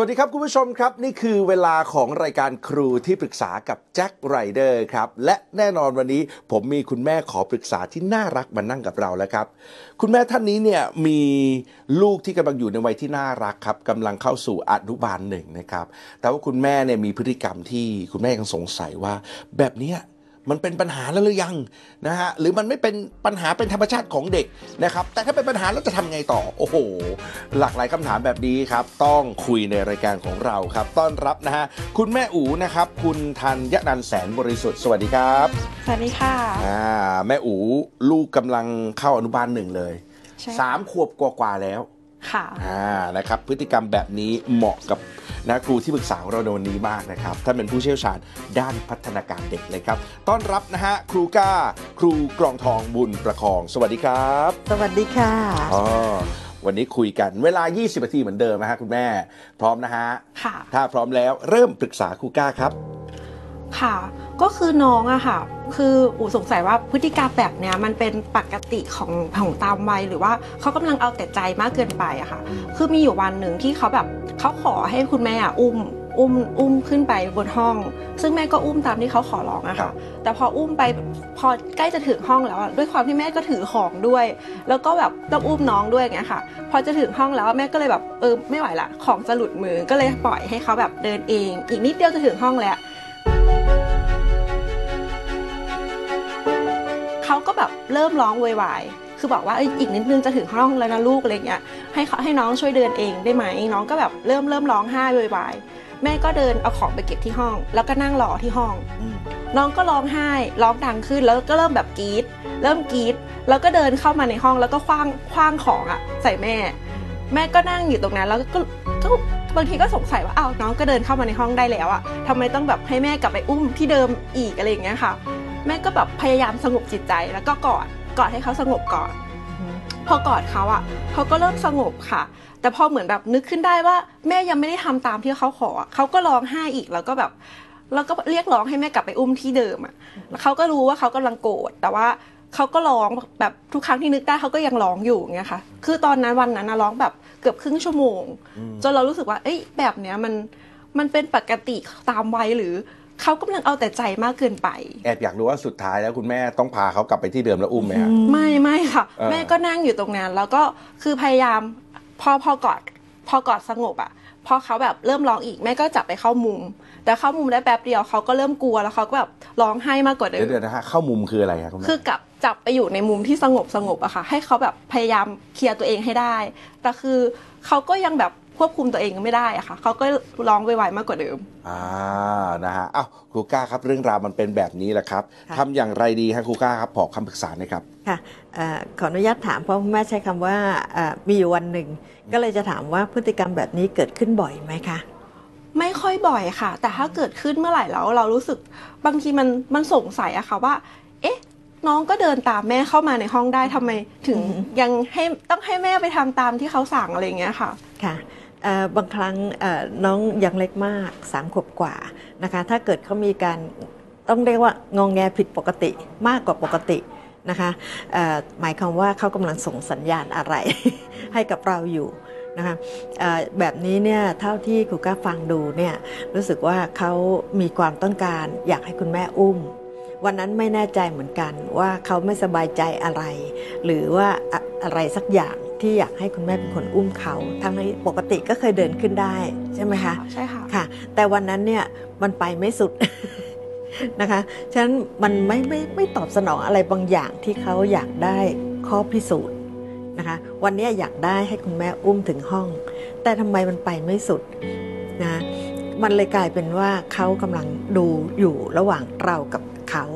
วัสดีครับคุณผู้ชมครับนี่คือเวลาของรายการครูที่ปรึกษากับแจ็คไรเดอร์ครับและแน่นอนวันนี้ผมมีคุณแม่ขอปรึกษาที่น่ารักมานั่งกับเราแล้วครับคุณแม่ท่านนี้เนี่ยมีลูกที่กำลังอยู่ในวัยที่น่ารักครับกำลังเข้าสู่อนุบาลหนึ่งนะครับแต่ว่าคุณแม่เนี่ยมีพฤติกรรมที่คุณแม่ยังสงสัยว่าแบบนี้มันเป็นปัญหาแล้วหรือยังนะฮะหรือมันไม่เป็นปัญหาเป็นธรรมชาติของเด็กนะครับแต่ถ้าเป็นปัญหาแล้วจะทำไงต่อโอ้โหหลากหลายคำถามแบบนี้ครับต้องคุยในรายการของเราครับต้อนรับนะฮะคุณแม่อู๋นะครับคุณธัญนันท์แสนบริสุทธิ์สวัสดีครับสวัสดีค่ะแม่อู๋ลูกกำลังเข้าอนุบาลหนึ่งเลย3 ขวบกว่าแล้วค่ะนะครับพฤติกรรมแบบนี้เหมาะกับครูที่ปรึกษาของเราในวันนี้มากนะครับท่านเป็นผู้เชี่ยวชาญด้านพัฒนาการเด็กเลยครับต้อนรับนะฮะครูก้าครูกรองทองบุญประคองสวัสดีครับสวัสดีค่ะวันนี้คุยกันเวลา20นาทีเหมือนเดิมนะฮะคุณแม่พร้อมนะฮะค่ะถ้าพร้อมแล้วเริ่มปรึกษาครูก้าครับค่ะก็คือน้องอะค่ะคืออู๋สงสัยว่าพฤติกรรมแบบเนี้ยมันเป็นปกติของตามวัยหรือว่าเขากำลังเอาแต่ใจมากเกินไปอะค่ะคือมีอยู่วันหนึ่งที่เขาแบบเขาขอให้คุณแม่อุ้มขึ้นไปบนห้องซึ่งแม่ก็อุ้มตามที่เขาขอร้องอะค่ะแต่พออุ้มไปพอใกล้จะถึงห้องแล้วด้วยความที่แม่ก็ถือของด้วยแล้วก็แบบต้องอุ้มน้องด้วยอย่างเงี้ยค่ะพอจะถึงห้องแล้วแม่ก็เลยแบบไม่ไหวละของจะหลุดมือก็เลยปล่อยให้เขาแบบเดินเองอีกนิดเดียวจะถึงห้องแล้วเขาก็แบบเริ่มร้องวอยวายคือบอกว่าอีกนิดนึงจะถึงห้องแล้วนะลูกอะไรเงี้ยให้น้องช่วยเดินเองได้ไหมน้องก็แบบเริ่มร้องไห้วอยวายแม่ก็เดินเอาของไปเก็บที่ห้องแล้วก็นั่งรอที่ห้องน้องก็ร้องไห้ร้องดังขึ้นแล้วก็เริ่มแบบกรี๊ดแล้วก็เดินเข้ามาในห้องแล้วก็คว้างของอะใส่แม่ก็นั่งอยู่ตรงนั้นแล้วก็บางทีก็สงสัยว่าอ้าวน้องก็เดินเข้ามาในห้องได้แล้วอะทำไมต้องแบบให้แม่กลับไปอุ้มที่เดิมอีกอะไรอย่างเงี้ยค่ะแม่ก็แบบพยายามสงบจิตใจแล้วก็กอดให้เขาสงบก่อนพอกอดเขาอ่ะเขาก็เริ่มสงบค่ะแต่พอเหมือนแบบนึกขึ้นได้ว่าแม่ยังไม่ได้ทำตามที่เขาขอเขาก็ร้องไห้อีกแล้วก็เรียกร้องให้แม่กลับไปอุ้มที่เดิมอ่ะเขาก็รู้ว่าเขากำลังโกรธแต่ว่าเขาก็ร้องแบบทุกครั้งที่นึกได้เขาก็ยังร้องอยู่อย่างเงี้ยค่ะคือตอนนั้นวันนั้นร้องแบบเกือบครึ่งชั่วโมงจนเรารู้สึกว่าแบบเนี้ยมันเป็นปกติตามวัยหรือเขากำลังเอาแต่ใจมากเกินไปแอบอยากรู้ว่าสุดท้ายแล้วคุณแม่ต้องพาเขากลับไปที่เดิมแล้วอุ้มไหมคะไม่ค่ะแม่ก็นั่งอยู่ตรงนั้นแล้วก็คือพยายามพอกอดสงบอ่ะพอเขาแบบเริ่มร้องอีกแม่ก็จับไปเข้ามุมแต่เข้ามุมได้แป๊บเดียวเขาก็เริ่มกลัวแล้วเขาก็แบบร้องไห้มากกว่าเดิมเดี๋ยวนะคะเข้ามุมคืออะไรคะคุณแม่คือกลับจับไปอยู่ในมุมที่สงบอะค่ะให้เขาแบบพยายามเคลียร์ตัวเองให้ได้แต่คือเขาก็ยังแบบควบคุมตัวเองไม่ได้อะค่ะเขาก็ร้องไวๆมากกว่าเดิมนะฮะครูก้าครับเรื่องราวมันเป็นแบบนี้แหละครับทำอย่างไรดีฮะครูก้าครับขอคำปรึกษาหน่อยครับค่ะขออนุญาตถามเพราะคุณแม่ใช้คำว่ามีอยู่วันหนึ่งก็เลยจะถามว่าพฤติกรรมแบบนี้เกิดขึ้นบ่อยไหมคะไม่ค่อยบ่อยค่ะแต่ถ้าเกิดขึ้นเมื่อไหร่แล้วเรารู้สึกบางทีมันสงสัยอะค่ะว่าน้องก็เดินตามแม่เข้ามาในห้องได้ทำไมถึงยังต้องให้แม่ไปทำตามที่เขาสั่งอะไรอย่างเงี้ยค่ะบางครั้งน้องยังเล็กมาก3 ขวบกว่านะคะถ้าเกิดเขามีการต้องเรียกว่างองแงผิดปกติมากกว่าปกตินะคะหมายความว่าเขากำลังส่งสัญญาณอะไร ให้กับเราอยู่นะคะแบบนี้เนี่ยเท่าที่ครูก้าฟังดูเนี่ยรู้สึกว่าเขามีความต้องการอยากให้คุณแม่อุ้มวันนั้นไม่แน่ใจเหมือนกันว่าเขาไม่สบายใจอะไรหรือว่าอะไรสักอย่างที่อยากให้คุณแม่เป็นคนอุ้มเขาทั้งที่ปกติก็เคยเดินขึ้นได้ใช่ไหมคะใช่ค่ะค่ะแต่วันนั้นเนี่ยมันไปไม่สุด นะคะฉะนั้นมันไม่ตอบสนองอะไรบางอย่างที่เขาอยากได้ข้อพิสูจน์นะคะวันนี้อยากได้ให้คุณแม่อุ้มถึงห้องแต่ทำไมมันไปไม่สุดนะมันเลยกลายเป็นว่าเขากำลังดูอยู่ระหว่างเรากับเขา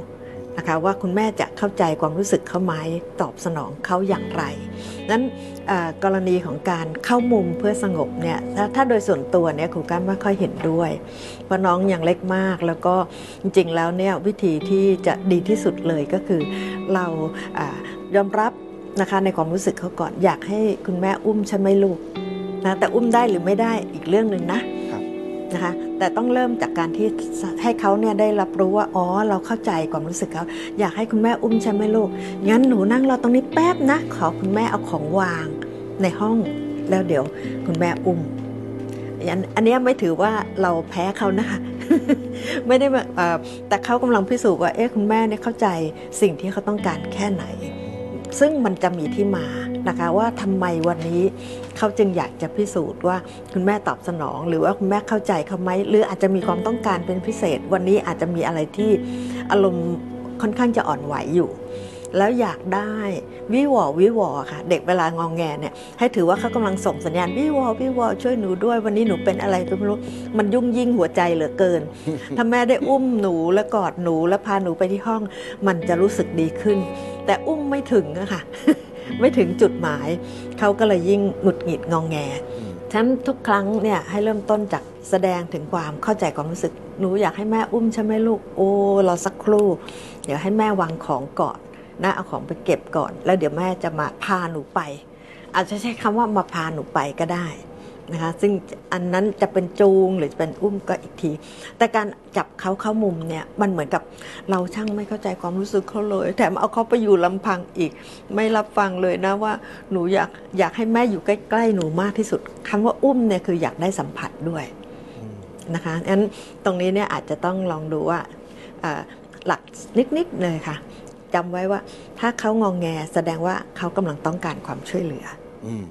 นะคะว่าคุณแม่จะเข้าใจความรู้สึกเขาไหมตอบสนองเขาอย่างไรนั้นกรณีของการเข้ามุมเพื่อสงบเนี่ยถ้าโดยส่วนตัวเนี่ยครูก้านไม่ค่อยเห็นด้วยเพราะน้องยังเล็กมากแล้วก็จริงๆแล้วเนี่ยวิธีที่จะดีที่สุดเลยก็คือเรายอมรับนะคะในความรู้สึกเขาก่อนอยากให้คุณแม่อุ้มฉันไม่ลูกนะแต่อุ้มได้หรือไม่ได้อีกเรื่องหนึ่งนะนะคะแต่ต้องเริ่มจากการที่ให้เขาเนี่ยได้รับรู้ว่าอ๋อเราเข้าใจความรู้สึกเขาอยากให้คุณแม่อุ้มใช่ไหมลูกงั้นหนูนั่งรอตรงนี้แป๊บนะขอคุณแม่เอาของวางในห้องแล้วเดี๋ยวคุณแม่อุ้มอันนี้ไม่ถือว่าเราแพ้เขานะคะไม่ได้แต่เขากำลังพิสูจน์ว่าเอ๊ะคุณแม่เนี่ยเข้าใจสิ่งที่เขาต้องการแค่ไหนซึ่งมันจะมีที่มานะคะว่าทำไมวันนี้เขาจึงอยากจะพิสูจน์ว่าคุณแม่ตอบสนองหรือว่าคุณแม่เข้าใจเขาไหมหรืออาจจะมีความต้องการเป็นพิเศษวันนี้อาจจะมีอะไรที่อารมณ์ค่อนข้างจะอ่อนไหวอยู่แล้วอยากได้วิวอวิวอค่ะเด็กเวลางองแงเนี่ยให้ถือว่าเขากำลังส่งสัญญาณวิวอวิวอช่วยหนูด้วยวันนี้หนูเป็นอะไรไม่รู้มันยุ่งยิ่งหัวใจเหลือเกินถ้าแม่ได้อุ้มหนูและกอดหนูและพาหนูไปที่ห้องมันจะรู้สึกดีขึ้นแต่อุ้มไม่ถึงอะค่ะไม่ถึงจุดหมายเขาก็เลยยิ่งหงุดหงิดงองแงฉะนั้นทุกครั้งเนี่ยให้เริ่มต้นจากแสดงถึงความเข้าใจความรู้สึกหนูอยากให้แม่อุ้มใช่ไหมลูกโอ้รอสักครู่เดี๋ยวให้แม่วางของก่อนนะเอาของไปเก็บก่อนแล้วเดี๋ยวแม่จะมาพาหนูไปอาจจะใช้คำว่ามาพาหนูไปก็ได้นะคะซึ่งอันนั้นจะเป็นจูงหรือเป็นอุ้มก็อีกทีแต่การจับเขาเข้ามุมเนี่ยมันเหมือนกับเราช่างไม่เข้าใจความรู้สึกเขาเลยแถมเอาเขาไปอยู่ลำพังอีกไม่รับฟังเลยนะว่าหนูอยากให้แม่อยู่ใกล้ๆหนูมากที่สุดคำว่าอุ้มเนี่ยคืออยากได้สัมผัสด้วยนะคะอันตรงนี้เนี่ยอาจจะต้องลองดูว่าหลักนิดๆเลยค่ะจำไว้ว่าถ้าเขางองแงแสดงว่าเขากำลังต้องการความช่วยเหลือ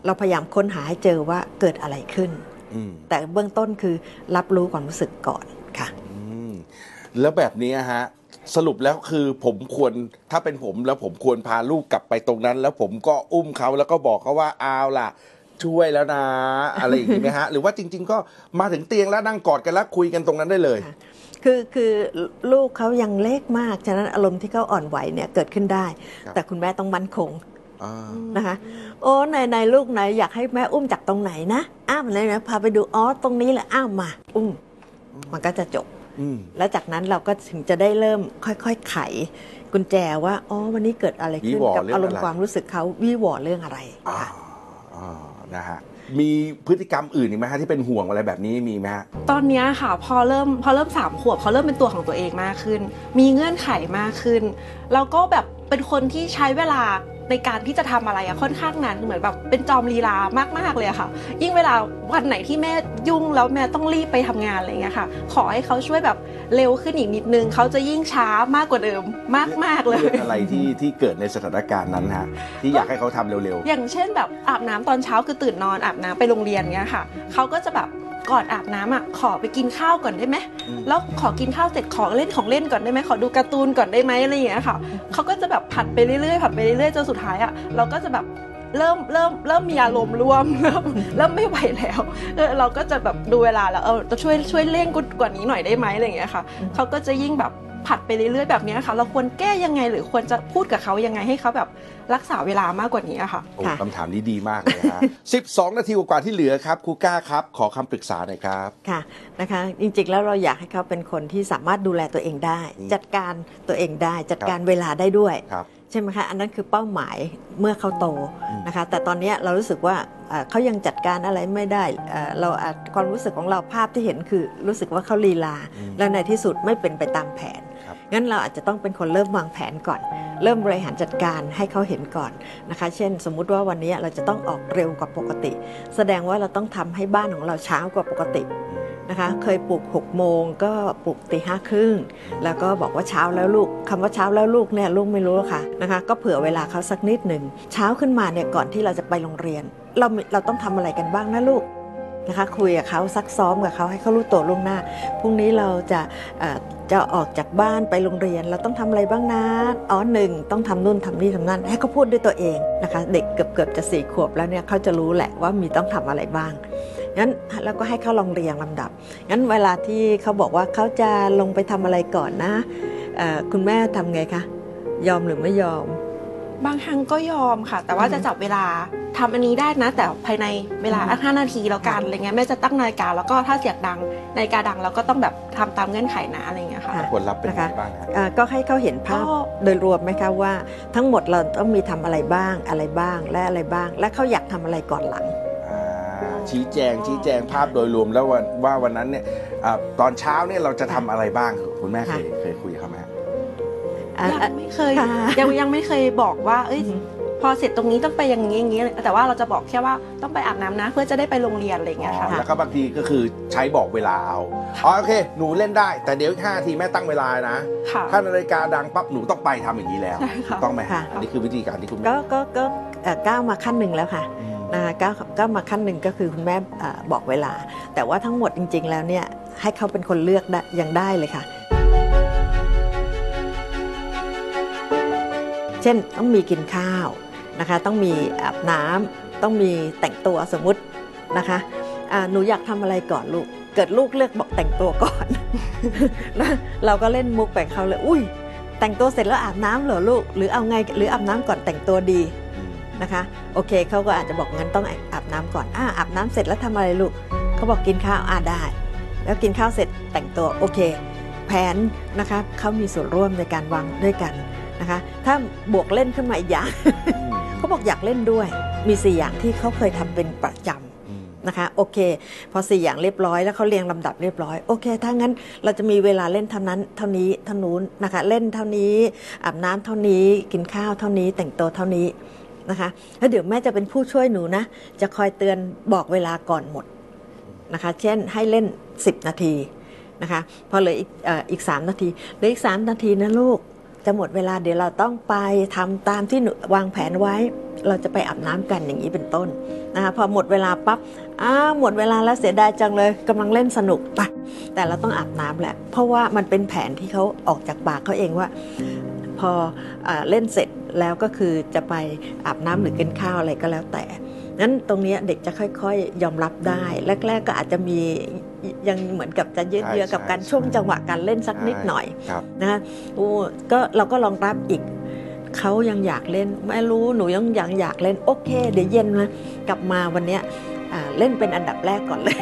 เราพยายามค้นหาให้เจอว่าเกิดอะไรขึ้นแต่เบื้องต้นคือรับรู้ความรู้สึกก่อนค่ะแล้วแบบนี้ฮะสรุปแล้วคือผมควรถ้าเป็นผมแล้วผมควรพาลูกกลับไปตรงนั้นแล้วผมก็อุ้มเขาแล้วก็บอกเขาว่าเอาล่ะช่วยแล้วนะอะไรอย่างนี้ไหมฮะหรือว่าจริงๆก็มาถึงเตียงแล้วนั่งกอดกันแล้วคุยกันตรงนั้นได้เลยคือลูกเขายังเล็กมากฉะนั้นอารมณ์ที่เขาอ่อนไหวเนี่ยเกิดขึ้นได้แต่คุณแม่ต้องมั่นคงนะคะโอ้ในลูกไหนอยากให้แม่อุ้มจากตรงไหนนะอ้าวไหนพาไปดูอ๋อตรงนี้แหละอ้าวมาอุ้มมันก็จะจบแล้วจากนั้นเราก็ถึงจะได้เริ่มค่อยๆไขกุญแจว่าอ๋อวันนี้เกิดอะไรขึ้นกับอารมณ์ความรู้สึกเขาวิวอเรื่องอะไรนะฮะมีพฤติกรรมอื่นอีกไหมฮะที่เป็นห่วงอะไรแบบนี้มีไหมฮะตอนนี้ค่ะพอเริ่ม3 ขวบเขาเริ่มเป็นตัวของตัวเองมากขึ้นมีเงื่อนไขมากขึ้นแล้วก็แบบเป็นคนที่ใช้เวลาในการที่จะทำอะไรอะค่อนข้างนานเหมือนแบบเป็นจอมลีลามากๆเลยค่ะยิ่งเวลาวันไหนที่แม่ยุ่งแล้วแม่ต้องรีบไปทำงานอะไรเงี้ยค่ะขอให้เขาช่วยแบบเร็วขึ้นอีกนิดนึงเขาจะยิ่งช้ามากกว่าเดิมมากๆเลยอะไรที่เกิดในสถานการณ์นั้นฮะที่อยากให้เขาทำเร็วๆอย่างเช่นแบบอาบน้ำตอนเช้าคือตื่นนอนอาบน้ำไปโรงเรียนเงี้ยค่ะเขาก็จะแบบก่อนอาบน้ำอ่ะขอไปกินข้าวก่อนได้ไหมแล้วขอกินข้าวเสร็จขอเล่นของเล่นก่อนได้ไหมขอดูการ์ตูนก่อนได้ไหมอะไรอย่างเงี้ยค่ะเขาก็จะแบบผัดไปเรื่อยๆผัดไปเรื่อยๆจนสุดท้ายอ่ะเราก็จะแบบเริ่มมีอารมณ์ร่วมเริ่มไม่ไหวแล้วเราก็จะแบบดูเวลาแล้วจะช่วยเร่งกว่านี้หน่อยได้ไหมอะไรอย่างเงี้ยค่ะเขาก็จะยิ่งแบบผัดไปเรื่อยๆแบบนี้ค่ะเราควรแก้ยังไงหรือควรจะพูดกับเขายังไงให้เขาแบบรักษาเวลามากกว่านี้ค่ะโอ้คำถามนี้ดีมากเลยค่ะ 12 นาทีกว่าที่เหลือครับครูก้าครับขอคำปรึกษาหน่อยครับค่ะนะคะจริงๆแล้วเราอยากให้เขาเป็นคนที่สามารถดูแลตัวเองได้จัดการตัวเองได้จัดการเวลาได้ด้วยใช่ไหมคะอันนั้นคือเป้าหมายเมื่อเขาโตนะคะแต่ตอนนี้เรารู้สึกว่าเขายังจัดการอะไรไม่ได้เราความรู้สึกของเราภาพที่เห็นคือรู้สึกว่าเขาลีลาแล้วในที่สุดไม่เป็นไปตามแผนงั้นเราอาจจะต้องเป็นคนเริ่มวางแผนก่อนเริ่มบริหารจัดการให้เขาเห็นก่อนนะคะเช่นสมมุติว่าวันนี้เราจะต้องออกเร็วกว่าปกติแสดงว่าเราต้องทำให้บ้านของเราเช้ากว่าปกตินะคะเคยปลุก6 โมงก็ปลุกตี 5 ครึ่งแล้วก็บอกว่าเช้าแล้วลูกคำว่าเช้าแล้วลูกเนี่ยลูกไม่รู้ค่ะนะคะก็เผื่อเวลาเขาสักนิดหนึ่งเช้าขึ้นมาเนี่ยก่อนที่เราจะไปโรงเรียนเราต้องทำอะไรกันบ้างนะลูกนะคะคุยกับเขาซักซ้อมกับเขาให้เขารู้ตัวล่วงหน้าพรุ่งนี้เราจะออกจากบ้านไปโรงเรียนเราต้องทำอะไรบ้างนะอ๋อ 1ต้องทำนู่นทำนี่ทำนั่นให้เขาพูดด้วยตัวเองนะคะเด็กเกือบจะ4 ขวบแล้วเนี่ยเขาจะรู้แหละว่ามีต้องทำอะไรบ้างงั้นแล้วก็ให้เขาลองเรียงลำดับงั้นเวลาที่เขาบอกว่าเขาจะลงไปทำอะไรก่อนนะคุณแม่ทำไงคะ ยอมหรือไม่ยอมบางครั้งก็ยอมค่ะแต่ว่าจะจับเวลาทำอันนี้ได้นะแต่ภายในเวลา5 นาทีแล้วกันอะไรเงี้ยแม่จะตั้งนาฬิกาแล้วก็ถ้าเสียงดังนาฬิกาดังเราก็ต้องแบบทำตามเงื่อนไขนะอะไรเงี้ยค่ะผลลัพธ์เป็นยังไงบ้างคะก็ให้เขาเห็นภาพโดยรวมไหมคะว่าทั้งหมดเราต้องมีทำอะไรบ้างอะไรบ้างและอะไรบ้างและเขาอยากทำอะไรก่อนหลังชี้แจงภาพโดยรวมแล้วว่าวันนั้นเนี่ยตอนเช้าเนี่ยเราจะทำอะไรบ้างคุณแม่เคยคุยเขาไหมยังไม่เคยยังไม่เคยบอกว่าเอ้ยพอเสร็จตรงนี้ต้องไปอย่างนี้อย่างนี้แต่ว่าเราจะบอกแค่ว่าต้องไปอาบน้ำนะเพื่อจะได้ไปโรงเรียนอะไรอย่างเงี้ยค่ะแล้วก็บางทีก็คือใช้บอกเวลาเอาโอเคหนูเล่นได้แต่เดี๋ยว5 นาทีแม่ตั้งเวลานะถ้านาฬิกาดังปั๊บหนูต้องไปทำอย่างนี้แล้วต้องไหมอันนี้คือวิธีการที่คุณแม่ก็ก้าวมาขั้นหนึ่งแล้วค่ะนะคะก้าวมาขั้นหนึ่งก็คือคุณแม่บอกเวลาแต่ว่าทั้งหมดจริงๆแล้วเนี่ยให้เขาเป็นคนเลือกยังได้เลยค่ะเช่นต้องมีกินข้าวนะคะต้องมีอาบน้ำต้องมีแต่งตัวสมมุตินะคะหนูอยากทำอะไรก่อนลูกเกิดลูกเลือกบอกแต่งตัวก่อนนะเราก็เล่นมุกไปเขาเลยอุ้ยแต่งตัวเสร็จแล้วอาบน้ำเหรอลูกหรือเอาไงหรืออาบน้ำก่อนแต่งตัวดีนะคะโอเคเขาก็อาจจะบอกงั้นต้องอาบน้ำก่อนอาบน้ำเสร็จแล้วทำอะไรลูกเขาบอกกินข้าวได้แล้วกินข้าวเสร็จแต่งตัวโอเคแผนนะคะเขามีส่วนร่วมในการวางด้วยกันนะคะถ้าบวกเล่นขึ้นมาอีกอย่างเขาบอกอยากเล่นด้วยมี4 อย่างที่เขาเคยทำเป็นประจำนะคะโอเคพอ4 อย่างเรียบร้อยแล้วเขาเรียงลำดับเรียบร้อยโอเคถ้างั้นเราจะมีเวลาเล่นเท่านั้นเท่านี้เท่านู้นนะคะเล่นเท่านี้อาบน้ำเท่านี้กินข้าวเท่านี้แต่งตัวเท่านี้นะคะแล้วเดี๋ยวแม่จะเป็นผู้ช่วยหนูนะจะคอยเตือนบอกเวลาก่อนหมดนะคะเช่นให้เล่น10 นาทีนะคะพอเหลืออีก3 นาทีเหลืออีก3 นาทีนะลูกจะหมดเวลาเดี๋ยวเราต้องไปทำตามที่วางแผนไว้เราจะไปอาบน้ำกันอย่างนี้เป็นต้นนะคะพอหมดเวลาปั๊บหมดเวลาแล้วเสียดายจังเลยกำลังเล่นสนุกปะแต่เราต้องอาบน้ำแหละเพราะว่ามันเป็นแผนที่เขาออกจากปากเขาเองว่าพอเล่นเสร็จแล้วก็คือจะไปอาบน้ำหรือกินข้าวอะไรก็แล้วแต่นั้นตรงนี้เด็กจะค่อยๆยอมรับได้แรกๆก็อาจจะมียังเหมือนกับจะยืดเยื้อกับการช่วงจังหวะการเล่นสักนิดหน่อยนะคะก็เราก็ลองรับอีกเขายังอยากเล่นไม่รู้หนูยังอยากเล่นโอเคเดี๋ยวเย็นมากลับมาวันนี้เล่นเป็นอันดับแรกก่อนเลย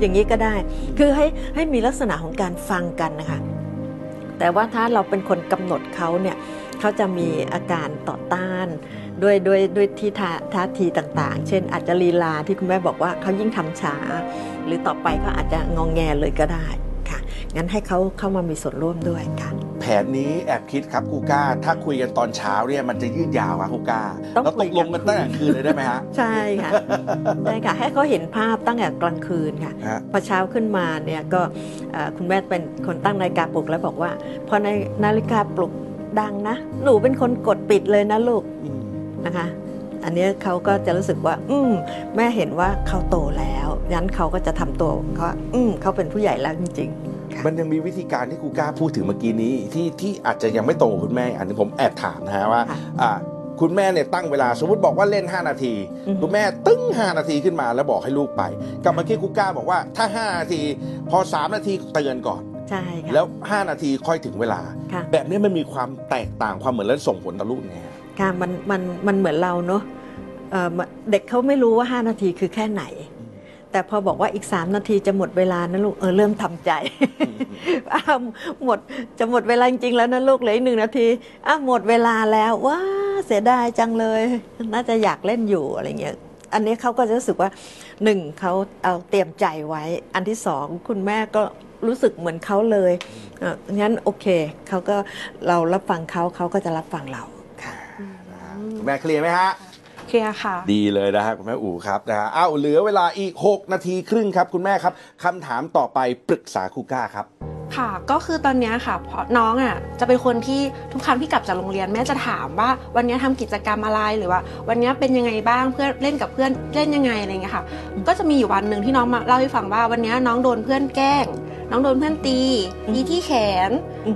อย่างนี้ก็ได้คือให้มีลักษณะของการฟังกันนะคะแต่ว่าถ้าเราเป็นคนกำหนดเขาเนี่ยเขาจะมีอาการต่อต้านด้วยที่ท่าทีต่างๆเช่นอาจจะลีลาที่คุณแม่บอกว่าเขายิ่งทำช้าหรือต่อไปเขาอาจจะงองแงเลยก็ได้ค่ะงั้นให้เขาเข้ามามีส่วนร่วมด้วยค่ะแผนนี้แอบคิดครับครูก้าถ้าคุยกันตอนเช้าเนี่ยมันจะยืดยาวค่ะครูก้าแล้วตกลงกันตั้งแต่คืนเลยได้ไหมฮะใช่ค่ะได้ค่ะให้เขาเห็นภาพตั้งแต่กลางคืนค่ะพอเช้าขึ้นมาเนี่ยก็คุณแม่เป็นคนตั้งนาฬิกาปลุกแล้วบอกว่าพอนาฬิกาปลุกดังนะหนูเป็นคนกดปิดเลยนะลูกนะคะอันนี้เขาก็จะรู้สึกว่าแม่เห็นว่าเขาโตแล้วยันเขาก็จะทำตัวเขาเขาเป็นผู้ใหญ่แล้วจริงๆมันยังมีวิธีการที่ครูก้าพูดถึงเมื่อกี้นี้ที่อาจจะยังไม่โตคุณแม่อันนี้ผมแอบถามนะฮะว่าคุณแม่เนี่ยตั้งเวลาสมมติบอกว่าเล่น5 นาทีคุณแม่ตึ้ง5 นาทีขึ้นมาแล้วบอกให้ลูกไปกับเมื่อกี้ครูก้าบอกว่าถ้า5 นาทีพอ3 นาทีเตือนก่อนใช่ค่ะแล้ว5 นาทีค่อยถึงเวลาแบบนี้มันมีความแตกต่างความเหมือนและส่งผลต่อลูกไงค่ะมันเหมือนเราเนอะเด็กเขาไม่รู้ว่า5 นาทีคือแค่ไหนแต่พอบอกว่าอีก3 นาทีจะหมดเวลานะลูกเริ่มทำใจหมดเวลาจริงๆแล้วนะลูกเหลืออีก1 นาทีหมดเวลาแล้วว้าเสียดายจังเลยน่าจะอยากเล่นอยู่อะไรเงี้ยอันนี้เขาก็จะรู้สึกว่า1เขาเอาเตรียมใจไว้อันที่2คุณแม่ก็รู้สึกเหมือนเขาเลยงั้นโอเคเขาก็เรารับฟังเขาก็จะรับฟังเราแม่เคลียร์ไหมฮะเคลียร์ค่ะดีเลยนะฮะคุณแม่อู๋ครับนะฮะเหลือเวลาอีก6 นาทีครึ่งครับคุณแม่ครับคำถามต่อไปปรึกษาครูก้าครับค่ะก็คือตอนนี้ค่ะเพราะน้องจะเป็นคนที่ทุกครั้งที่กลับจากโรงเรียนแม่จะถามว่าวันนี้ทำกิจกรรมอะไรหรือว่าวันนี้เป็นยังไงบ้างเพื่อนเล่นกับเพื่อนเล่นยังไงอะไรเงี้ยค่ะก็จะมีอยู่วันหนึ่งที่น้องมาเล่าให้ฟังว่าวันนี้น้องโดนเพื่อนแกล้งน้องโดนเพื่อนตีที่แขน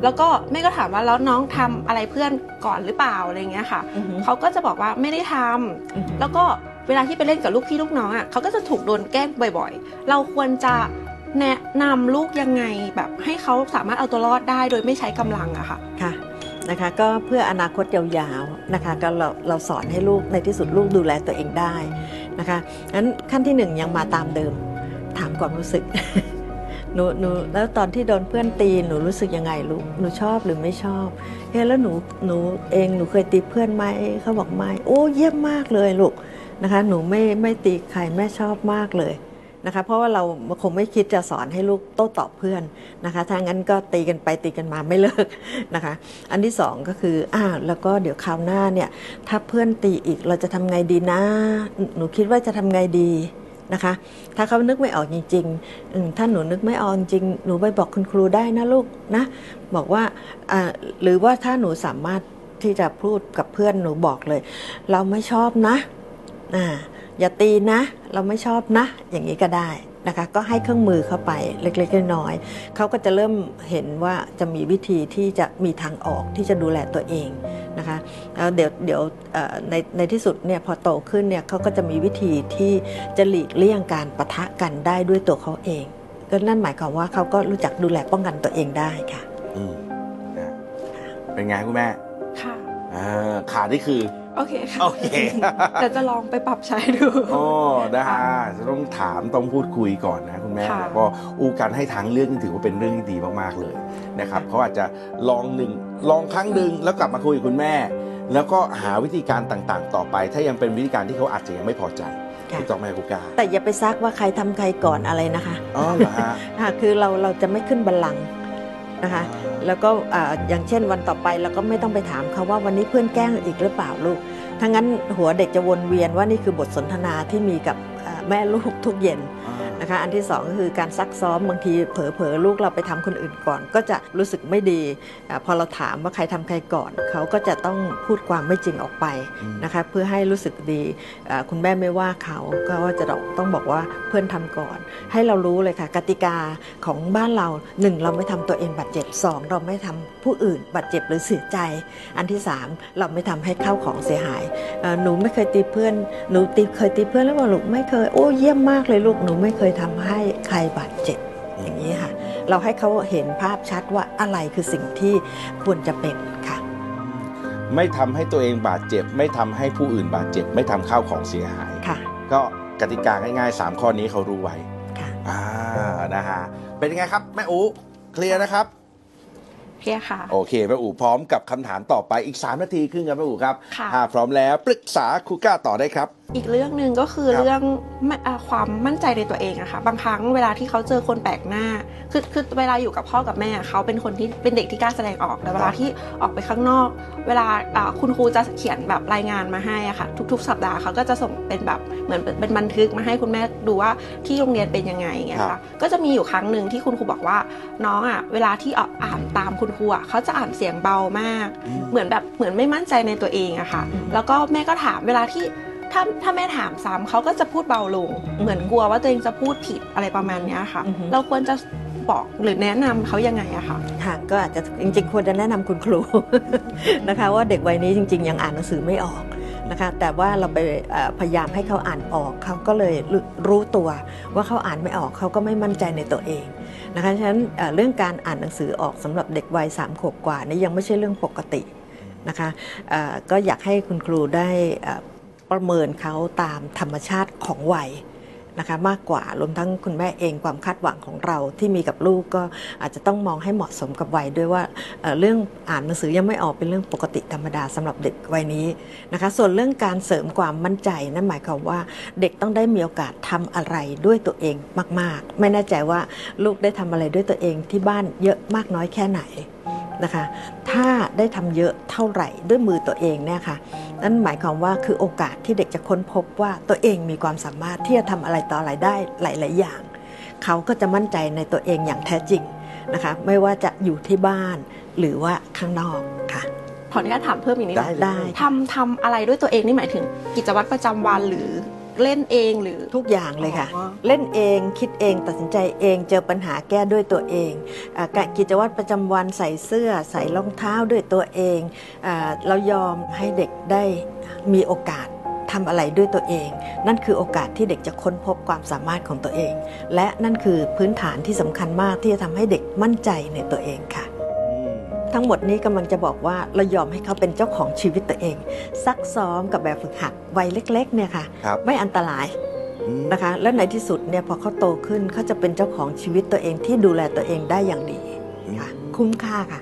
แล้วก็แม่ก็ถามว่าแล้วน้องทำอะไรเพื่อนก่อนหรือเปล่าอะไรเงี้ยค่ะเขาก็จะบอกว่าไม่ได้ทำแล้วก็เวลาที่ไปเล่นกับลูกพี่ลูกน้องเขาก็จะถูกโดนแกล้งบ่อยๆเราควรจะแนะนำลูกยังไงแบบให้เขาสามารถเอาตัวรอดได้โดยไม่ใช้กำลังอะค่ะ นะคะก็เพื่ออนาคตยาวๆนะคะก็เราสอนให้ลูกในที่สุดลูกดูแลตัวเองได้นะคะงั้นขั้นที่1ยังมาตามเดิมถามความรู้สึกหนูแล้วตอนที่โดนเพื่อนตีหนูรู้สึกยังไงลูกหนูชอบหรือไม่ชอบเฮ้แล้วหนูเองหนูเคยตีเพื่อนไหมเขาบอกไม่โอ้เยี่ยมมากเลยลูกนะคะหนูไม่ตีใครแม่ชอบมากเลยนะคะเพราะว่าเราคงไม่คิดจะสอนให้ลูกโต้ตอบเพื่อนนะคะถ้างั้นก็ตีกันไปตีกันมาไม่เลิกนะคะอันที่2ก็คือแล้วก็เดี๋ยวคราวหน้าเนี่ยถ้าเพื่อนตีอีกเราจะทำไงดีนะหนูคิดว่าจะทำไงดีนะคะถ้าเขานึกไม่ออกจริงๆถ้าหนูนึกไม่ออกจริงหนูไปบอกคุณครูได้นะลูกนะบอกว่าหรือว่าถ้าหนูสามารถที่จะพูดกับเพื่อนหนูบอกเลยเราไม่ชอบนะอย่าตีนะเราไม่ชอบนะอย่างนี้ก็ได้นะคะก็ให้เครื่องมือเข้าไปเล็กๆน้อยๆเขาก็จะเริ่มเห็นว่าจะมีวิธีที่จะมีทางออกที่จะดูแลตัวเองนะคะแล้วเดี๋ยวในที่สุดเนี่ยพอโตขึ้นเนี่ยเขาก็จะมีวิธีที่จะหลีกเลี่ยงการปะทะกันได้ด้วยตัวเขาเองก็นั่นหมายความว่าเขาก็รู้จักดูแลป้องกันตัวเองได้ค่ะเป็นไงคุณแม่ค่ะขาดนี่คือโอเคค่ะแต่จะลองไปปรับใช้ดูอ๋อได้จะต้องถามต้องพูดคุยก่อนนะคุณแม่ก็การให้ทางเลือกนี่ถือว่าเป็นเรื่องที่ดีมากๆเลยนะครับเขาอาจจะลองครั้งหนึ่งแล้วกลับมาคุยกับคุณแม่แล้วก็หาวิธีการต่างๆต่อไปถ้ายังเป็นวิธีการที่เขาอาจจะยังไม่พอใจถูกต้องไหมครูกาแต่อย่าไปซักว่าใครทำใครก่อนอะไรนะคะอ๋อเหรอฮะคือเราจะไม่ขึ้นบัลลังก์นะคะแล้วก็อย่างเช่นวันต่อไปเราก็ไม่ต้องไปถามเขาว่าวันนี้เพื่อนแกล้งอีกหรือเปล่าลูกถ้างั้นหัวเด็กจะวนเวียนว่านี่คือบทสนทนาที่มีกับแม่ลูกทุกเย็นนะคะอันที่2ก็คือการซักซ้อมบางทีเผลอๆลูกเราไปทำคนอื่นก่อนก็จะรู้สึกไม่ดีพอเราถามว่าใครทำใครก่อนเขาก็จะต้องพูดความไม่จริงออกไปนะคะเพื่อให้รู้สึกดีคุณแม่ไม่ว่าเขาก็จะต้องบอกว่าเพื่อนทำก่อนให้เรารู้เลยค่ะกติกาของบ้านเรา1เราไม่ทำตัวเองบาดเจ็บ2เราไม่ทำผู้อื่นบาดเจ็บหรือเสียใจอันที่3เราไม่ทำให้เข้าของเสียหายหนูไม่เคยตีเพื่อนหนูเคยตีเพื่อนแล้วลูกไม่เคยโอ้เยี่ยมมากเลยลูกหนูไม่เคยทำให้ใครบาดเจ็บอย่างนี้ค่ะเราให้เขาเห็นภาพชัดว่าอะไรคือสิ่งที่ควรจะเป็นค่ะไม่ทำให้ตัวเองบาดเจ็บไม่ทำให้ผู้อื่นบาดเจ็บไม่ทำข้าวของเสียหายค่ะก็กติกาง่ายๆ3ข้อนี้เขารู้ไว้ค่ะนะฮะเป็นยังไงครับแม่อู๋เคลียร์นะครับเคลียร์ค่ะโอเคแม่อู๋พร้อมกับคำถามต่อไปอีก3นาทีครึ่งครับแม่อู๋ครับถ้าพร้อมแล้วปรึกษาครูก้าต่อได้ครับอีกเรื่องหนึ่งก็คือเรื่องความมั่นใจในตัวเองนะคะบางครั้งเวลาที่เขาเจอคนแปลกหน้าคือเวลาอยู่กับพ่อกับแม่เขาเป็นคนที่เป็นเด็กที่กล้าแสดงออกแต่เวลาที่ออกไปข้างนอกเวลาคุณครูจะเขียนแบบรายงานมาให้อะค่ะทุกๆสัปดาห์เขาก็จะส่งเป็นแบบเหมือนเป็นบันทึกมาให้คุณแม่ดูว่าที่โรงเรียนเป็นยังไงอย่างเงี้ยค่ะก็จะมีอยู่ครั้งหนึ่งที่คุณครูบอกว่าน้องอะเวลาที่อ่านตามคุณครูอะเขาจะอ่านเสียงเบามากเหมือนไม่มั่นใจในตัวเองอะค่ะแล้วก็แม่ก็ถามเวลาที่ถ้าแม่ถามซ้ำเขาก็จะพูดเบาลงเหมือนกลัวว่าตัวเองจะพูดผิดอะไรประมาณนี้ค่ะเราควรจะบอกหรือแนะนำเขายังไงอะค่ะค่ะก็อาจจะจริงๆควรจะแนะนำคุณครูนะคะว่าเด็กวัยนี้จริงๆยังอ่านหนังสือไม่ออกนะคะแต่ว่าเราไปพยายามให้เขาอ่านออกเขาก็เลยรู้ตัวว่าเขาอ่านไม่ออกเขาก็ไม่มั่นใจในตัวเองนะคะฉะนั้นเรื่องการอ่านหนังสือออกสำหรับเด็กวัย3 ขวบกว่านี่ยังไม่ใช่เรื่องปกตินะคะก็อยากให้คุณครูได้ประเมินเขาตามธรรมชาติของวัยนะคะมากกว่ารวมทั้งคุณแม่เองความคาดหวังของเราที่มีกับลูกก็อาจจะต้องมองให้เหมาะสมกับวัยด้วยว่าเรื่องอ่านหนังสือยังไม่ออกเป็นเรื่องปกติธรรมดาสำหรับเด็กวัยนี้นะคะส่วนเรื่องการเสริมความมั่นใจนั่นหมายความว่าเด็กต้องได้มีโอกาสทำอะไรด้วยตัวเองมากๆไม่แน่ใจว่าลูกได้ทำอะไรด้วยตัวเองที่บ้านเยอะมากน้อยแค่ไหนนะคะถ้าได้ทำเยอะเท่าไหร่ด้วยมือตัวเองเนี่ยค่ะนั่นหมายความว่าคือโอกาสที่เด็กจะค้นพบว่าตัวเองมีความสามารถที่จะทำอะไรต่ออะไรได้หลายๆอย่างเขาก็จะมั่นใจในตัวเองอย่างแท้จริงนะคะไม่ว่าจะอยู่ที่บ้านหรือว่าข้างนอกค่ะขออนุญาตถามเพิ่มอีกนิดนึงได้ทำอะไรด้วยตัวเองนี่หมายถึงกิจวัตรประจำวันหรือเล่นเองหรือทุกอย่างเลยค่ะเล่นเองคิดเองตัดสินใจเองเจอปัญหาแก้ด้วยตัวเองกิจวัตรประจำวันใส่เสื้อใส่รองเท้าด้วยตัวเองเรายอมให้เด็กได้มีโอกาสทำอะไรด้วยตัวเองนั่นคือโอกาสที่เด็กจะค้นพบความสามารถของตัวเองและนั่นคือพื้นฐานที่สำคัญมากที่จะทำให้เด็กมั่นใจในตัวเองค่ะ ทั้งหมดนี้กำลังจะบอกว่าเรายอมให้เขาเป็นเจ้าของชีวิตตัวเองซักซ้อมกับแบบฝึกหัดวัยเล็กๆเนี่ยค่ะไม่อันตรายนะคะแล้วในที่สุดเนี่ยพอเขาโตขึ้นเขาจะเป็นเจ้าของชีวิตตัวเองที่ดูแลตัวเองได้อย่างดีค่ะคุ้มค่าค่ะ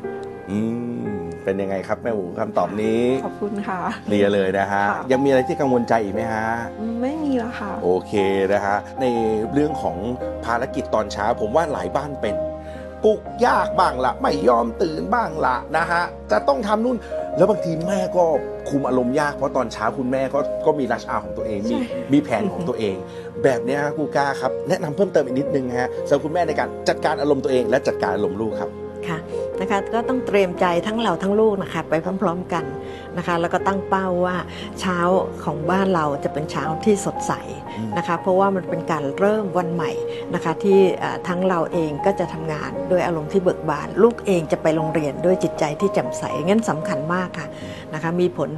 เป็นยังไงครับแม่อู๋คำตอบนี้ขอบคุณค่ะเรียเลยนะฮะยังมีอะไรที่กังวลใจอีกไหมฮะไม่มีแล้วค่ะโอเคนะฮะในเรื่องของภารกิจตอนเช้าผมว่าหลายบ้านเป็นปลุกยากบ้างละไม่ยอมตื่นบ้างละนะฮะจะต้องทำนู่นแล้วบางทีแม่ก็คุมอารมณ์ยากเพราะตอนเช้าคุณแม่ก็มีรัชอาของตัวเองมีแผนของตัวเองแบบนี้ครับครูก้าครับแนะนำเพิ่มเติมอีกนิดนึงฮะสำหรับคุณแม่ในการจัดการอารมณ์ตัวเองและจัดการอารมณ์ลูกครับค่ะนะคะก็ต้องเตรียมใจทั้งเราทั้งลูกนะคะไปพร้อมๆกันนะคะแล้วก็ตั้งเป้าว่าเช้าของบ้านเราจะเป็นเช้าที่สดใสนะคะเพราะว่ามันเป็นการเริ่มวันใหม่นะคะที่ทั้งเราเองก็จะทำงานด้วยอารมณ์ที่เบิกบานลูกเองจะไปโรงเรียนด้วยจิตใจที่แจ่มใสงั้นสำคัญมากค่ะนะคะมีผล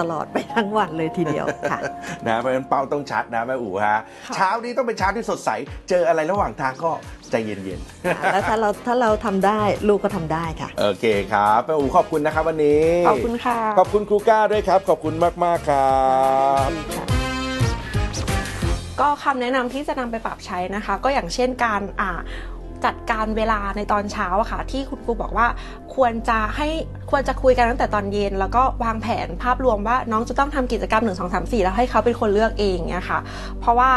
ตลอดไปทั้งวันเลยทีเดียวค่ะนะเพราะฉะนั้นเป้าต้องชัดนะแม่อู๋ฮะเช้านี้ต้องเป็นเช้าที่สดใสเจออะไรระหว่างทางก็ใจเย็นๆแล้วถ้าเราทำได้ลูกก็ทำได้ค่ะโอเคครับแม่อู๋ขอบคุณนะครับวันนี้ขอบคุณค่ะขอบคุณครูก้าด้วยครับขอบคุณมากๆครับก็คำแนะนำที่จะนำไปปรับใช้นะคะก็อย่างเช่นการจัดการเวลาในตอนเช้าค่ะที่คุณครูบอกว่าควรจะคุยกันตั้งแต่ตอนเย็นแล้วก็วางแผนภาพรวมว่าน้องจะต้องทำกิจกรรม1 2 3 4แล้วให้เขาเป็นคนเลือกเองเนี่ยค่ะเพราะว่า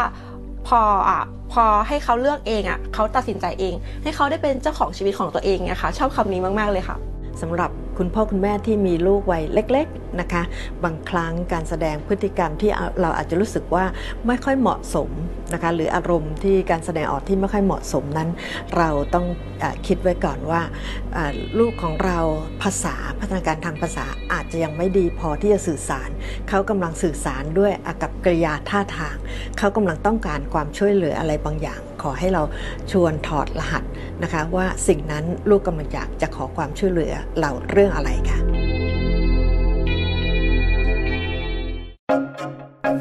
พอให้เขาเลือกเองอ่ะเขาตัดสินใจเองให้เขาได้เป็นเจ้าของชีวิตของตัวเองเนี่ยค่ะชอบคำนี้มากๆเลยค่ะสำหรับคุณพ่อคุณแม่ที่มีลูกวัยเล็กๆนะคะบางครั้งการแสดงพฤติกรรมที่เราอาจจะรู้สึกว่าไม่ค่อยเหมาะสมนะคะหรืออารมณ์ที่การแสดงออกที่ไม่ค่อยเหมาะสมนั้นเราต้องคิดไว้ก่อนว่าลูกของเราพัฒนาการทางภาษาอาจจะยังไม่ดีพอที่จะสื่อสารเขากำลังสื่อสารด้วยอากับกริยาท่าทางเขากำลังต้องการความช่วยเหลืออะไรบางอย่างขอให้เราชวนถอดรหัสนะคะว่าสิ่งนั้นลูกกำลังอยากจะขอความช่วยเหลือเราเรื่องอะไรค่ะ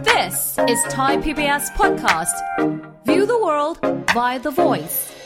This is Thai PBS podcast. View the world via the voice.